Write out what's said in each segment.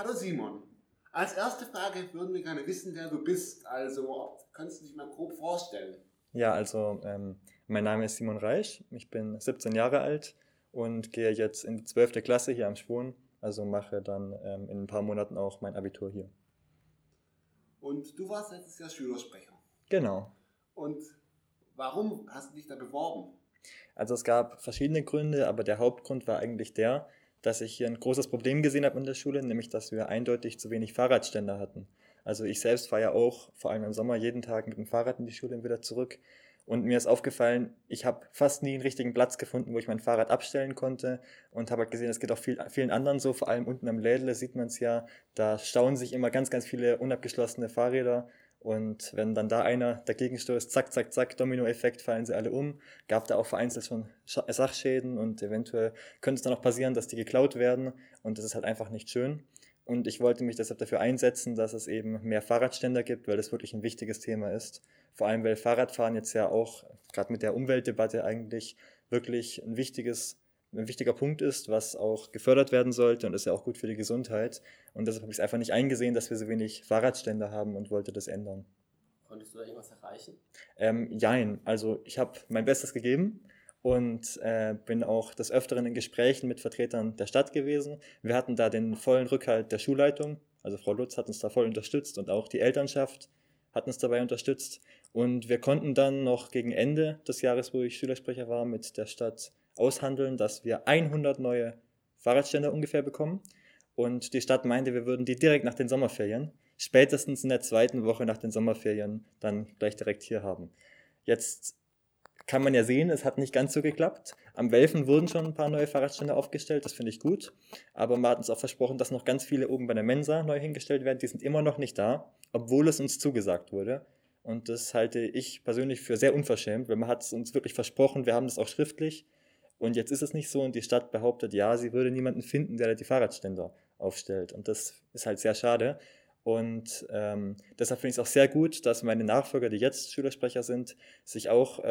Hallo Simon, als erste Frage würden wir gerne wissen, wer du bist. Also kannst du dich mal grob vorstellen? Ja, also mein Name ist Simon Reich, ich bin 17 Jahre alt und gehe jetzt in die 12. Klasse hier am Schwon. Also mache dann in ein paar Monaten auch mein Abitur hier. Und du warst letztes Jahr Schülersprecher. Genau. Und warum hast du dich da beworben? Also es gab verschiedene Gründe, aber der Hauptgrund war eigentlich der, dass ich hier ein großes Problem gesehen habe in der Schule, nämlich dass wir eindeutig zu wenig Fahrradständer hatten. Also ich selbst fahre ja auch, vor allem im Sommer, jeden Tag mit dem Fahrrad in die Schule und wieder zurück. Und mir ist aufgefallen, ich habe fast nie einen richtigen Platz gefunden, wo ich mein Fahrrad abstellen konnte. Und habe halt gesehen, das geht auch vielen anderen so, vor allem unten am Lädel sieht man es ja. Da stauen sich immer ganz, ganz viele unabgeschlossene Fahrräder. Und wenn dann da einer dagegen stößt, zack, zack, zack, Domino-Effekt, fallen sie alle um. Gab da auch vereinzelt schon Sachschäden und eventuell könnte es dann auch passieren, dass die geklaut werden. Und das ist halt einfach nicht schön. Und ich wollte mich deshalb dafür einsetzen, dass es eben mehr Fahrradständer gibt, weil das wirklich ein wichtiges Thema ist. Vor allem, weil Fahrradfahren jetzt ja auch, gerade mit der Umweltdebatte eigentlich, wirklich ein wichtiger Punkt ist, was auch gefördert werden sollte und ist ja auch gut für die Gesundheit. Und deshalb habe ich es einfach nicht eingesehen, dass wir so wenig Fahrradständer haben und wollte das ändern. Konntest du da irgendwas erreichen? Jein. Also ich habe mein Bestes gegeben. Und bin auch des Öfteren in Gesprächen mit Vertretern der Stadt gewesen. Wir hatten da den vollen Rückhalt der Schulleitung. Also Frau Lutz hat uns da voll unterstützt und auch die Elternschaft hat uns dabei unterstützt. Und wir konnten dann noch gegen Ende des Jahres, wo ich Schülersprecher war, mit der Stadt aushandeln, dass wir 100 neue Fahrradständer ungefähr bekommen. Und die Stadt meinte, wir würden die direkt nach den Sommerferien, spätestens in der zweiten Woche nach den Sommerferien, dann gleich direkt hier haben. Jetzt kann man ja sehen, es hat nicht ganz so geklappt. Am Welfen wurden schon ein paar neue Fahrradständer aufgestellt, das finde ich gut. Aber man hat uns auch versprochen, dass noch ganz viele oben bei der Mensa neu hingestellt werden. Die sind immer noch nicht da, obwohl es uns zugesagt wurde. Und das halte ich persönlich für sehr unverschämt, weil man hat es uns wirklich versprochen, wir haben das auch schriftlich. Und jetzt ist es nicht so und die Stadt behauptet, ja, sie würde niemanden finden, der die Fahrradständer aufstellt. Und das ist halt sehr schade. Und deshalb finde ich es auch sehr gut, dass meine Nachfolger, die jetzt Schülersprecher sind, sich auch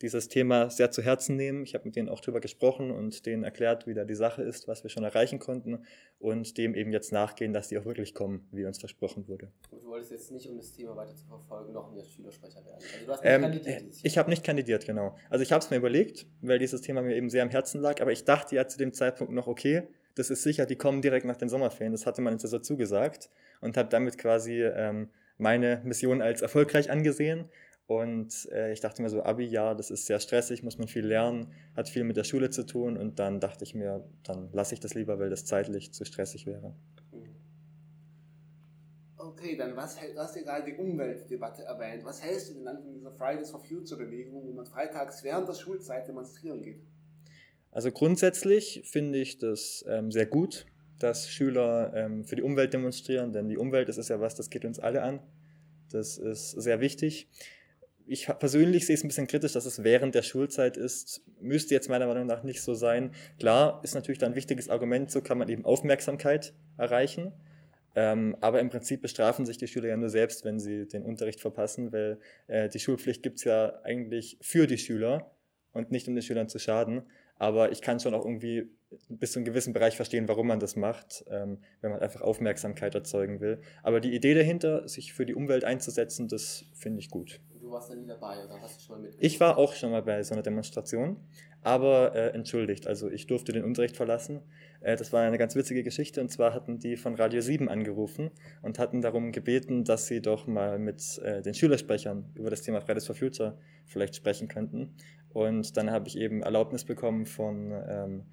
dieses Thema sehr zu Herzen nehmen. Ich habe mit denen auch drüber gesprochen und denen erklärt, wie da die Sache ist, was wir schon erreichen konnten und dem eben jetzt nachgehen, dass die auch wirklich kommen, wie uns versprochen wurde. Und du wolltest jetzt nicht, um das Thema weiter zu verfolgen, noch mehr Schülersprecher werden? Also du hast nicht kandidiert? Ich habe nicht kandidiert, genau. Also ich habe es mir überlegt, weil dieses Thema mir eben sehr am Herzen lag, aber ich dachte ja zu dem Zeitpunkt noch, okay, das ist sicher, die kommen direkt nach den Sommerferien, das hatte man uns ja so zugesagt. Und habe damit quasi meine Mission als erfolgreich angesehen. Und ich dachte mir so, Abi-Jahr, das ist sehr stressig, muss man viel lernen, hat viel mit der Schule zu tun. Und dann dachte ich mir, dann lasse ich das lieber, weil das zeitlich zu stressig wäre. Okay, dann du hast ja gerade die Umweltdebatte erwähnt. Was hältst du denn dann von dieser Fridays for Future-Bewegung, wo man freitags während der Schulzeit demonstrieren geht? Also grundsätzlich finde ich das sehr gut, dass Schüler für die Umwelt demonstrieren, denn die Umwelt, das ist ja was, das geht uns alle an. Das ist sehr wichtig. Ich persönlich sehe es ein bisschen kritisch, dass es während der Schulzeit ist. Müsste jetzt meiner Meinung nach nicht so sein. Klar, ist natürlich dann ein wichtiges Argument, so kann man eben Aufmerksamkeit erreichen. Aber im Prinzip bestrafen sich die Schüler ja nur selbst, wenn sie den Unterricht verpassen, weil die Schulpflicht gibt es ja eigentlich für die Schüler und nicht um den Schülern zu schaden. Aber ich kann schon auch irgendwie bis zu einem gewissen Bereich verstehen, warum man das macht, wenn man einfach Aufmerksamkeit erzeugen will. Aber die Idee dahinter, sich für die Umwelt einzusetzen, das finde ich gut. Und du warst ja nie dabei oder hast du schon mal mitgemacht? Ich war auch schon mal bei so einer Demonstration, aber entschuldigt. Also ich durfte den Unterricht verlassen. Das war eine ganz witzige Geschichte und zwar hatten die von Radio 7 angerufen und hatten darum gebeten, dass sie doch mal mit den Schülersprechern über das Thema Fridays for Future vielleicht sprechen könnten. Und dann habe ich eben Erlaubnis bekommen von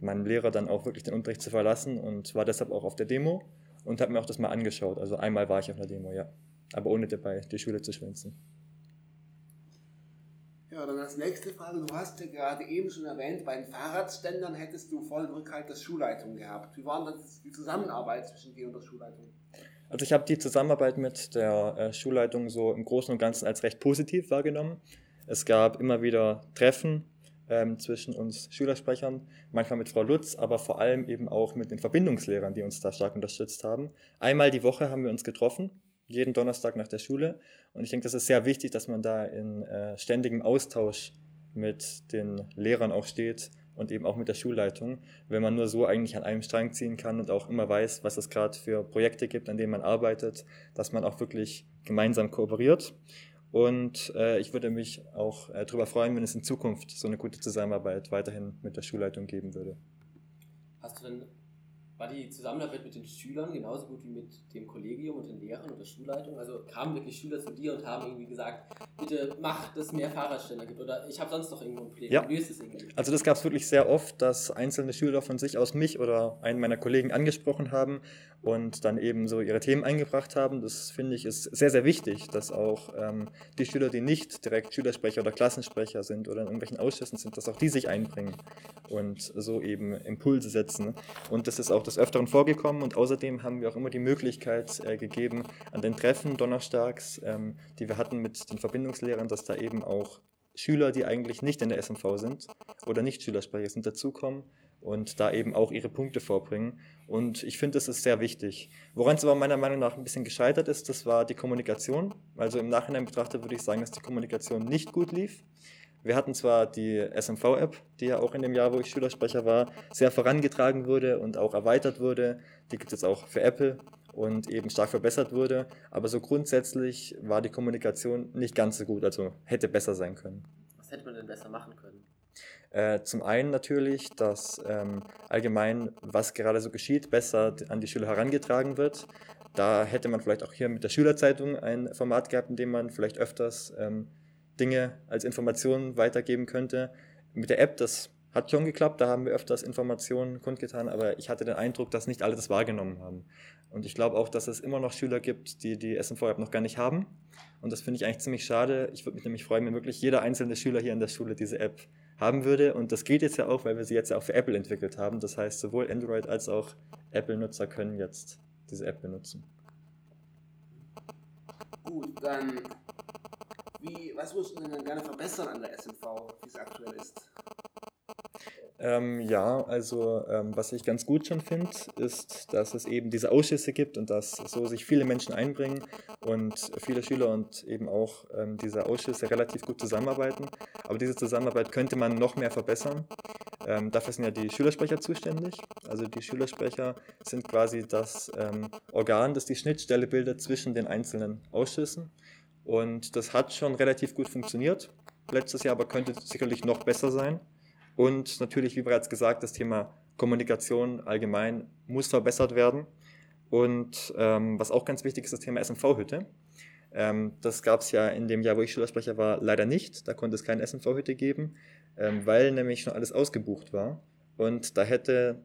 meinem Lehrer dann auch wirklich den Unterricht zu verlassen und war deshalb auch auf der Demo und habe mir auch das mal angeschaut. Also einmal war ich auf einer Demo, ja. Aber ohne dabei die Schule zu schwänzen. Ja, dann als nächste Frage. Du hast ja gerade eben schon erwähnt, bei den Fahrradständern hättest du vollen Rückhalt der Schulleitung gehabt. Wie war denn die Zusammenarbeit zwischen dir und der Schulleitung? Also ich habe die Zusammenarbeit mit der Schulleitung so im Großen und Ganzen als recht positiv wahrgenommen. Es gab immer wieder Treffen zwischen uns Schülersprechern, manchmal mit Frau Lutz, aber vor allem eben auch mit den Verbindungslehrern, die uns da stark unterstützt haben. Einmal die Woche haben wir uns getroffen, jeden Donnerstag nach der Schule. Und ich denke, das ist sehr wichtig, dass man da in ständigem Austausch mit den Lehrern auch steht, und eben auch mit der Schulleitung, wenn man nur so eigentlich an einem Strang ziehen kann und auch immer weiß, was es gerade für Projekte gibt, an denen man arbeitet, dass man auch wirklich gemeinsam kooperiert. Und ich würde mich auch darüber freuen, wenn es in Zukunft so eine gute Zusammenarbeit weiterhin mit der Schulleitung geben würde. War die Zusammenarbeit mit den Schülern genauso gut wie mit dem Kollegium und den Lehrern oder Schulleitung? Also kamen wirklich Schüler zu dir und haben irgendwie gesagt, bitte mach, dass es mehr Fahrradständer gibt oder ich habe sonst noch irgendwo ein Problem. Ja. Löst es irgendwie? Also das gab es wirklich sehr oft, dass einzelne Schüler von sich aus mich oder einen meiner Kollegen angesprochen haben und dann eben so ihre Themen eingebracht haben. Das finde ich ist sehr, sehr wichtig, dass auch die Schüler, die nicht direkt Schülersprecher oder Klassensprecher sind oder in irgendwelchen Ausschüssen sind, dass auch die sich einbringen und so eben Impulse setzen. Und das ist auch das Öfteren vorgekommen und außerdem haben wir auch immer die Möglichkeit gegeben, an den Treffen donnerstags, die wir hatten mit den Verbindungslehrern, dass da eben auch Schüler, die eigentlich nicht in der SMV sind oder nicht Schülersprecher sind, dazukommen und da eben auch ihre Punkte vorbringen. Und ich finde, das ist sehr wichtig. Woran es aber meiner Meinung nach ein bisschen gescheitert ist, das war die Kommunikation. Also im Nachhinein betrachtet würde ich sagen, dass die Kommunikation nicht gut lief. Wir hatten zwar die SMV-App, die ja auch in dem Jahr, wo ich Schülersprecher war, sehr vorangetragen wurde und auch erweitert wurde. Die gibt es jetzt auch für Apple und eben stark verbessert wurde. Aber so grundsätzlich war die Kommunikation nicht ganz so gut, also hätte besser sein können. Was hätte man denn besser machen können? Zum einen natürlich, dass allgemein, was gerade so geschieht, besser an die Schüler herangetragen wird. Da hätte man vielleicht auch hier mit der Schülerzeitung ein Format gehabt, in dem man vielleicht öfters Dinge als Informationen weitergeben könnte. Mit der App, das hat schon geklappt, da haben wir öfters Informationen kundgetan, aber ich hatte den Eindruck, dass nicht alle das wahrgenommen haben. Und ich glaube auch, dass es immer noch Schüler gibt, die die SMV-App noch gar nicht haben. Und das finde ich eigentlich ziemlich schade. Ich würde mich nämlich freuen, wenn wirklich jeder einzelne Schüler hier in der Schule diese App haben würde. Und das geht jetzt ja auch, weil wir sie jetzt ja auch für Apple entwickelt haben. Das heißt, sowohl Android- als auch Apple-Nutzer können jetzt diese App benutzen. Gut, dann... Was würdest du denn gerne verbessern an der SMV, wie es aktuell ist? Was ich ganz gut schon finde, ist, dass es eben diese Ausschüsse gibt und dass so sich viele Menschen einbringen und viele Schüler und eben auch diese Ausschüsse relativ gut zusammenarbeiten. Aber diese Zusammenarbeit könnte man noch mehr verbessern. Dafür sind ja die Schülersprecher zuständig. Also die Schülersprecher sind quasi das Organ, das die Schnittstelle bildet zwischen den einzelnen Ausschüssen. Und das hat schon relativ gut funktioniert letztes Jahr, aber könnte sicherlich noch besser sein. Und natürlich, wie bereits gesagt, das Thema Kommunikation allgemein muss verbessert werden. Und was auch ganz wichtig ist, das Thema SMV-Hütte. Das gab es ja in dem Jahr, wo ich Schülersprecher war, leider nicht. Da konnte es keine SMV-Hütte geben, weil nämlich schon alles ausgebucht war. Und da hätten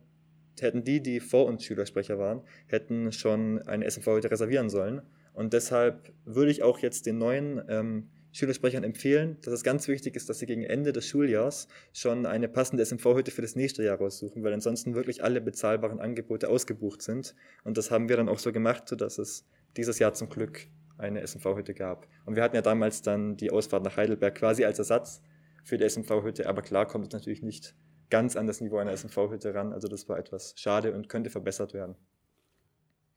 die vor uns Schülersprecher waren, hätten schon eine SMV-Hütte reservieren sollen. Und deshalb würde ich auch jetzt den neuen Schülersprechern empfehlen, dass es ganz wichtig ist, dass sie gegen Ende des Schuljahres schon eine passende SMV-Hütte für das nächste Jahr raussuchen, weil ansonsten wirklich alle bezahlbaren Angebote ausgebucht sind. Und das haben wir dann auch so gemacht, sodass es dieses Jahr zum Glück eine SMV-Hütte gab. Und wir hatten ja damals dann die Ausfahrt nach Heidelberg quasi als Ersatz für die SMV-Hütte. Aber klar kommt es natürlich nicht ganz an das Niveau einer SMV-Hütte ran. Also das war etwas schade und könnte verbessert werden.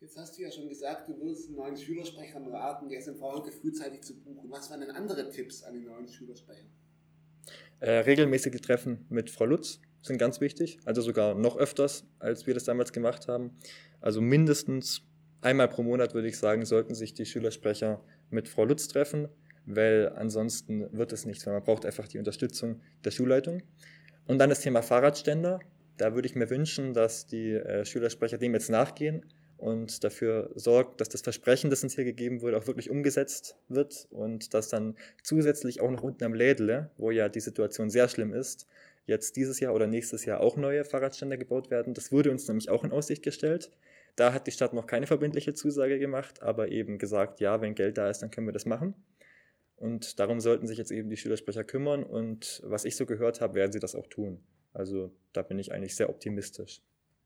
Jetzt hast du ja schon gesagt, du würdest den neuen Schülersprechern raten, die SMV-Hütte frühzeitig zu buchen. Was waren denn andere Tipps an die neuen Schülersprecher? Regelmäßige Treffen mit Frau Lutz sind ganz wichtig, also sogar noch öfters, als wir das damals gemacht haben. Also mindestens einmal pro Monat, würde ich sagen, sollten sich die Schülersprecher mit Frau Lutz treffen, weil ansonsten wird es nichts, weil man braucht einfach die Unterstützung der Schulleitung. Und dann das Thema Fahrradständer. Da würde ich mir wünschen, dass die Schülersprecher dem jetzt nachgehen und dafür sorgt, dass das Versprechen, das uns hier gegeben wurde, auch wirklich umgesetzt wird und dass dann zusätzlich auch noch unten am Lädel, wo ja die Situation sehr schlimm ist, jetzt dieses Jahr oder nächstes Jahr auch neue Fahrradständer gebaut werden. Das wurde uns nämlich auch in Aussicht gestellt. Da hat die Stadt noch keine verbindliche Zusage gemacht, aber eben gesagt, ja, wenn Geld da ist, dann können wir das machen. Und darum sollten sich jetzt eben die Schülersprecher kümmern und was ich so gehört habe, werden sie das auch tun. Also da bin ich eigentlich sehr optimistisch.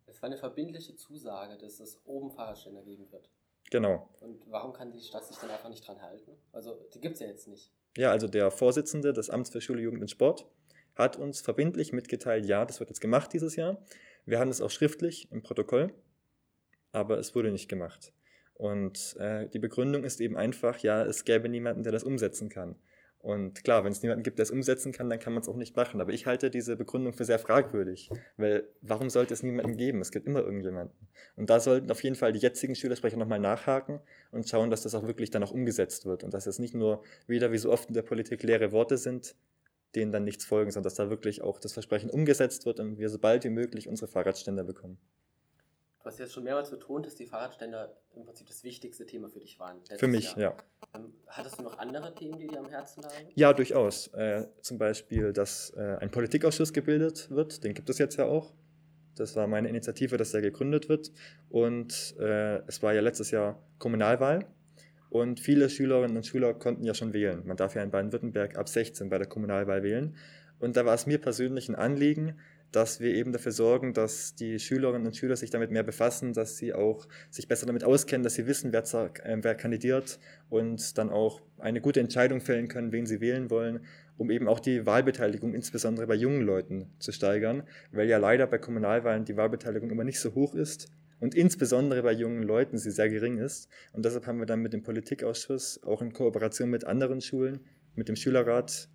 Es war eine verbindliche Zusage, dass es oben Fahrradständer geben wird. Genau. Und warum kann die Stadt sich dann einfach nicht dran halten? Also die gibt es ja jetzt nicht. Ja, also der Vorsitzende des Amts für Schule, Jugend und Sport hat uns verbindlich mitgeteilt, ja, das wird jetzt gemacht dieses Jahr. Wir haben es auch schriftlich im Protokoll, aber es wurde nicht gemacht. Und die Begründung ist eben einfach, ja, es gäbe niemanden, der das umsetzen kann. Und klar, wenn es niemanden gibt, der es umsetzen kann, dann kann man es auch nicht machen. Aber ich halte diese Begründung für sehr fragwürdig, weil warum sollte es niemanden geben? Es gibt immer irgendjemanden. Und da sollten auf jeden Fall die jetzigen Schülersprecher nochmal nachhaken und schauen, dass das auch wirklich dann auch umgesetzt wird. Und dass es nicht nur wieder, wie so oft in der Politik, leere Worte sind, denen dann nichts folgen, sondern dass da wirklich auch das Versprechen umgesetzt wird und wir so bald wie möglich unsere Fahrradständer bekommen. Du hast jetzt schon mehrmals betont, dass die Fahrradständer im Prinzip das wichtigste Thema für dich waren. Für mich, ja. Hattest du noch andere Themen, die dir am Herzen lagen? Ja, durchaus. Zum Beispiel, dass ein Politikausschuss gebildet wird. Den gibt es jetzt ja auch. Das war meine Initiative, dass der gegründet wird. Und es war ja letztes Jahr Kommunalwahl. Und viele Schülerinnen und Schüler konnten ja schon wählen. Man darf ja in Baden-Württemberg ab 16 bei der Kommunalwahl wählen. Und da war es mir persönlich ein Anliegen, dass wir eben dafür sorgen, dass die Schülerinnen und Schüler sich damit mehr befassen, dass sie auch sich besser damit auskennen, dass sie wissen, wer kandidiert und dann auch eine gute Entscheidung fällen können, wen sie wählen wollen, um eben auch die Wahlbeteiligung insbesondere bei jungen Leuten zu steigern, weil ja leider bei Kommunalwahlen die Wahlbeteiligung immer nicht so hoch ist und insbesondere bei jungen Leuten sie sehr gering ist. Und deshalb haben wir dann mit dem Politikausschuss auch in Kooperation mit anderen Schulen, mit dem Schülerrat,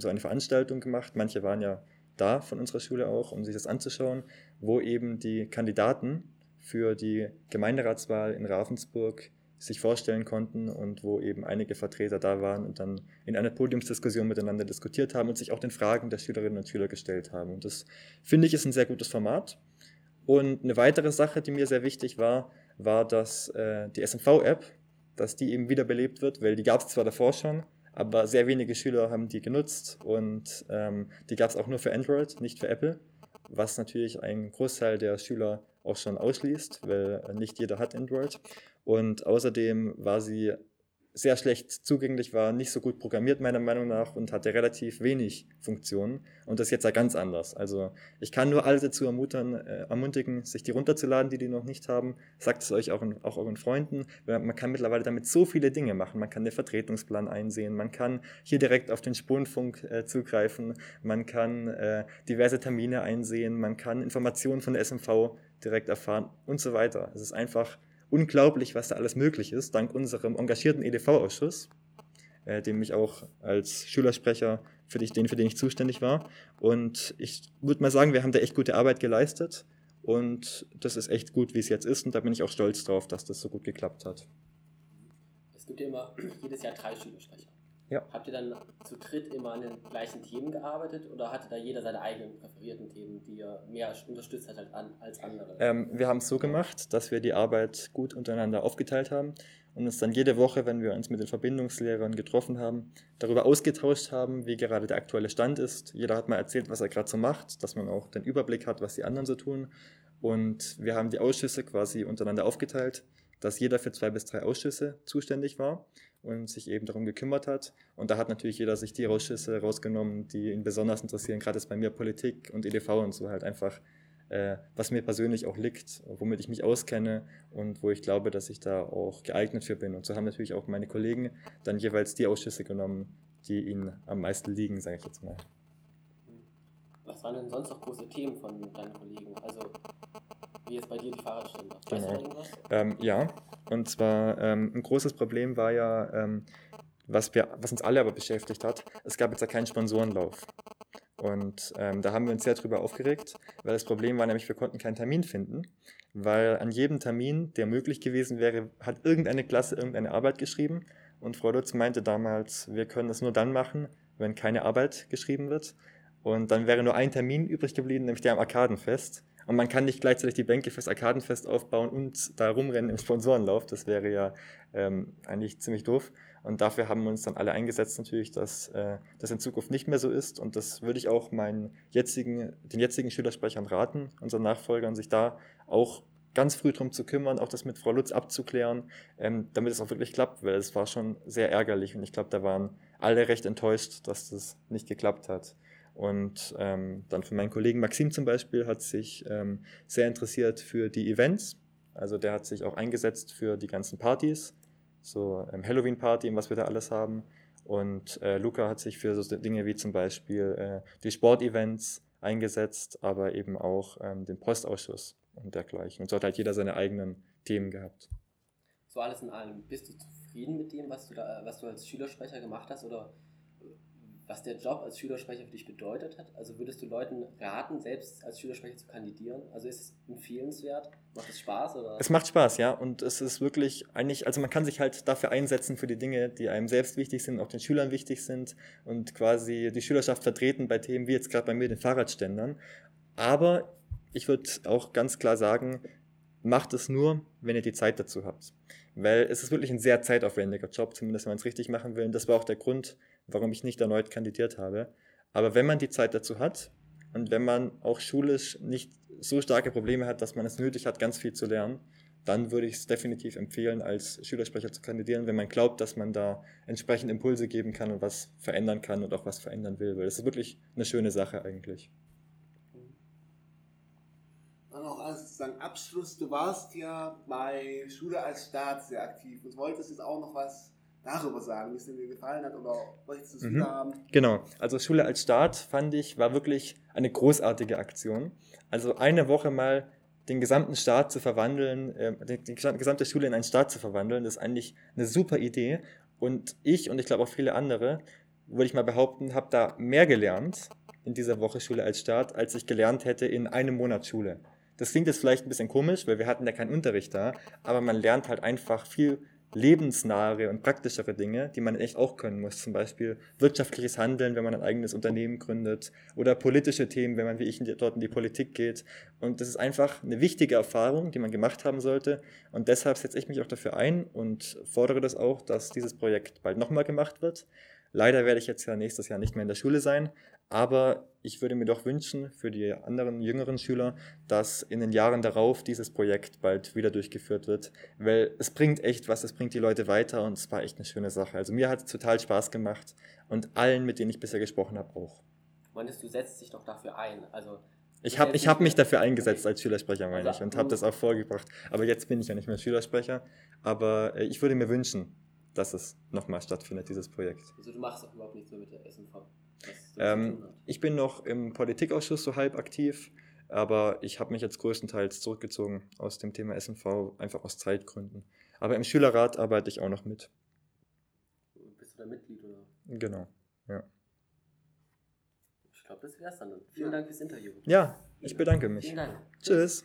so eine Veranstaltung gemacht. Manche waren ja da von unserer Schule auch, um sich das anzuschauen, wo eben die Kandidaten für die Gemeinderatswahl in Ravensburg sich vorstellen konnten und wo eben einige Vertreter da waren und dann in einer Podiumsdiskussion miteinander diskutiert haben und sich auch den Fragen der Schülerinnen und Schüler gestellt haben. Und das, finde ich, ist ein sehr gutes Format. Und eine weitere Sache, die mir sehr wichtig war, war, dass die SMV-App, dass die eben wiederbelebt wird, weil die gab es zwar davor schon, aber sehr wenige Schüler haben die genutzt und die gab es auch nur für Android, nicht für Apple, was natürlich einen Großteil der Schüler auch schon ausschließt, weil nicht jeder hat Android. Und außerdem war sie sehr schlecht zugänglich, war nicht so gut programmiert meiner Meinung nach und hatte relativ wenig Funktionen und das ist jetzt ja ganz anders. Also ich kann nur alle dazu ermutigen, sich die runterzuladen, die noch nicht haben. Sagt es euch auch euren Freunden, weil man kann mittlerweile damit so viele Dinge machen. Man kann den Vertretungsplan einsehen, man kann hier direkt auf den Spurenfunk zugreifen, man kann diverse Termine einsehen, man kann Informationen von der SMV direkt erfahren und so weiter. Es ist einfach unglaublich, was da alles möglich ist, dank unserem engagierten EDV-Ausschuss, dem ich auch als Schülersprecher, für den ich zuständig war. Und ich würde mal sagen, wir haben da echt gute Arbeit geleistet und das ist echt gut, wie es jetzt ist und da bin ich auch stolz drauf, dass das so gut geklappt hat. Es gibt ja immer jedes Jahr 3 Schülersprecher. Ja. Habt ihr dann zu dritt immer an den gleichen Themen gearbeitet oder hatte da jeder seine eigenen präferierten Themen, die er mehr unterstützt hat als andere? Wir haben es so gemacht, dass wir die Arbeit gut untereinander aufgeteilt haben und uns dann jede Woche, wenn wir uns mit den Verbindungslehrern getroffen haben, darüber ausgetauscht haben, wie gerade der aktuelle Stand ist. Jeder hat mal erzählt, was er gerade so macht, dass man auch den Überblick hat, was die anderen so tun. Und wir haben die Ausschüsse quasi untereinander aufgeteilt, dass jeder für 2 bis 3 Ausschüsse zuständig war und sich eben darum gekümmert hat. Und da hat natürlich jeder sich die Ausschüsse rausgenommen, die ihn besonders interessieren, gerade jetzt bei mir Politik und EDV und so halt einfach, was mir persönlich auch liegt, womit ich mich auskenne und wo ich glaube, dass ich da auch geeignet für bin. Und so haben natürlich auch meine Kollegen dann jeweils die Ausschüsse genommen, die ihnen am meisten liegen, sage ich jetzt mal. Was waren denn sonst noch große Themen von deinen Kollegen? Also wie jetzt bei dir die Fahrradständer. Weißt du irgendwas? Ja, und zwar ein großes Problem war ja, was uns alle aber beschäftigt hat, es gab jetzt ja keinen Sponsorenlauf. Und da haben wir uns sehr drüber aufgeregt, weil das Problem war nämlich, wir konnten keinen Termin finden, weil an jedem Termin, der möglich gewesen wäre, hat irgendeine Klasse irgendeine Arbeit geschrieben und Frau Lutz meinte damals, wir können das nur dann machen, wenn keine Arbeit geschrieben wird. Und dann wäre nur ein Termin übrig geblieben, nämlich der am Arkadenfest. Und man kann nicht gleichzeitig die Bänke fürs Arkadenfest aufbauen und da rumrennen im Sponsorenlauf. Das wäre ja eigentlich ziemlich doof. Und dafür haben wir uns dann alle eingesetzt natürlich, dass das in Zukunft nicht mehr so ist. Und das würde ich auch den jetzigen Schülersprechern raten, unseren Nachfolgern, sich da auch ganz früh drum zu kümmern, auch das mit Frau Lutz abzuklären, damit es auch wirklich klappt, weil es war schon sehr ärgerlich. Und ich glaube, da waren alle recht enttäuscht, dass das nicht geklappt hat. Und dann von meinem Kollegen Maxim zum Beispiel hat sich sehr interessiert für die Events. Also der hat sich auch eingesetzt für die ganzen Partys, so Halloween-Party und was wir da alles haben. Und Luca hat sich für so Dinge wie zum Beispiel die Sportevents eingesetzt, aber eben auch den Postausschuss und dergleichen. Und so hat halt jeder seine eigenen Themen gehabt. So alles in allem, bist du zufrieden mit dem, was du als Schülersprecher gemacht hast oder was der Job als Schülersprecher für dich bedeutet hat? Also würdest du Leuten raten, selbst als Schülersprecher zu kandidieren? Also ist es empfehlenswert? Macht es Spaß? Oder? Es macht Spaß, ja. Und es ist wirklich eigentlich, also man kann sich halt dafür einsetzen für die Dinge, die einem selbst wichtig sind, auch den Schülern wichtig sind und quasi die Schülerschaft vertreten bei Themen wie jetzt gerade bei mir den Fahrradständern. Aber ich würde auch ganz klar sagen, macht es nur, wenn ihr die Zeit dazu habt. Weil es ist wirklich ein sehr zeitaufwendiger Job, zumindest wenn man es richtig machen will. Und das war auch der Grund, warum ich nicht erneut kandidiert habe. Aber wenn man die Zeit dazu hat und wenn man auch schulisch nicht so starke Probleme hat, dass man es nötig hat, ganz viel zu lernen, dann würde ich es definitiv empfehlen, als Schülersprecher zu kandidieren, wenn man glaubt, dass man da entsprechend Impulse geben kann und was verändern kann und auch was verändern will. Weil das ist wirklich eine schöne Sache eigentlich. Und auch als sozusagen Abschluss, du warst ja bei Schule als Staat sehr aktiv und wolltest jetzt auch noch was darüber sagen, wie es dir gefallen hat oder wolltest du es wieder haben? Genau, also Schule als Staat, fand ich, war wirklich eine großartige Aktion. Also eine Woche mal den gesamten Staat zu verwandeln, die gesamte Schule in einen Staat zu verwandeln, das ist eigentlich eine super Idee. Und ich glaube auch viele andere, würde ich mal behaupten, habe da mehr gelernt in dieser Woche Schule als Staat, als ich gelernt hätte in einem Monat Schule. Das klingt jetzt vielleicht ein bisschen komisch, weil wir hatten ja keinen Unterricht da, aber man lernt halt einfach viel lebensnahere und praktischere Dinge, die man echt auch können muss. Zum Beispiel wirtschaftliches Handeln, wenn man ein eigenes Unternehmen gründet, oder politische Themen, wenn man wie ich dort in die Politik geht. Und das ist einfach eine wichtige Erfahrung, die man gemacht haben sollte. Und deshalb setze ich mich auch dafür ein und fordere das auch, dass dieses Projekt bald nochmal gemacht wird. Leider werde ich jetzt ja nächstes Jahr nicht mehr in der Schule sein, aber ich würde mir doch wünschen für die anderen jüngeren Schüler, dass in den Jahren darauf dieses Projekt bald wieder durchgeführt wird, weil es bringt echt was, es bringt die Leute weiter und es war echt eine schöne Sache. Also mir hat es total Spaß gemacht und allen, mit denen ich bisher gesprochen habe, auch. Meinst du, setzt dich doch dafür ein? Also ich hab mich dafür eingesetzt als Schülersprecher, meine ich, und habe das auch vorgebracht. Aber jetzt bin ich ja nicht mehr Schülersprecher, aber ich würde mir wünschen, dass es nochmal stattfindet, dieses Projekt. Also du machst auch überhaupt nichts mehr mit der SMV? Ich bin noch im Politikausschuss so halb aktiv, aber ich habe mich jetzt größtenteils zurückgezogen aus dem Thema SMV, einfach aus Zeitgründen. Aber im Schülerrat arbeite ich auch noch mit. Bist du da Mitglied, oder? Genau, ja. Ich glaube, das wär's dann. Vielen Dank fürs Interview. Ja, ich bedanke mich. Vielen Dank. Tschüss.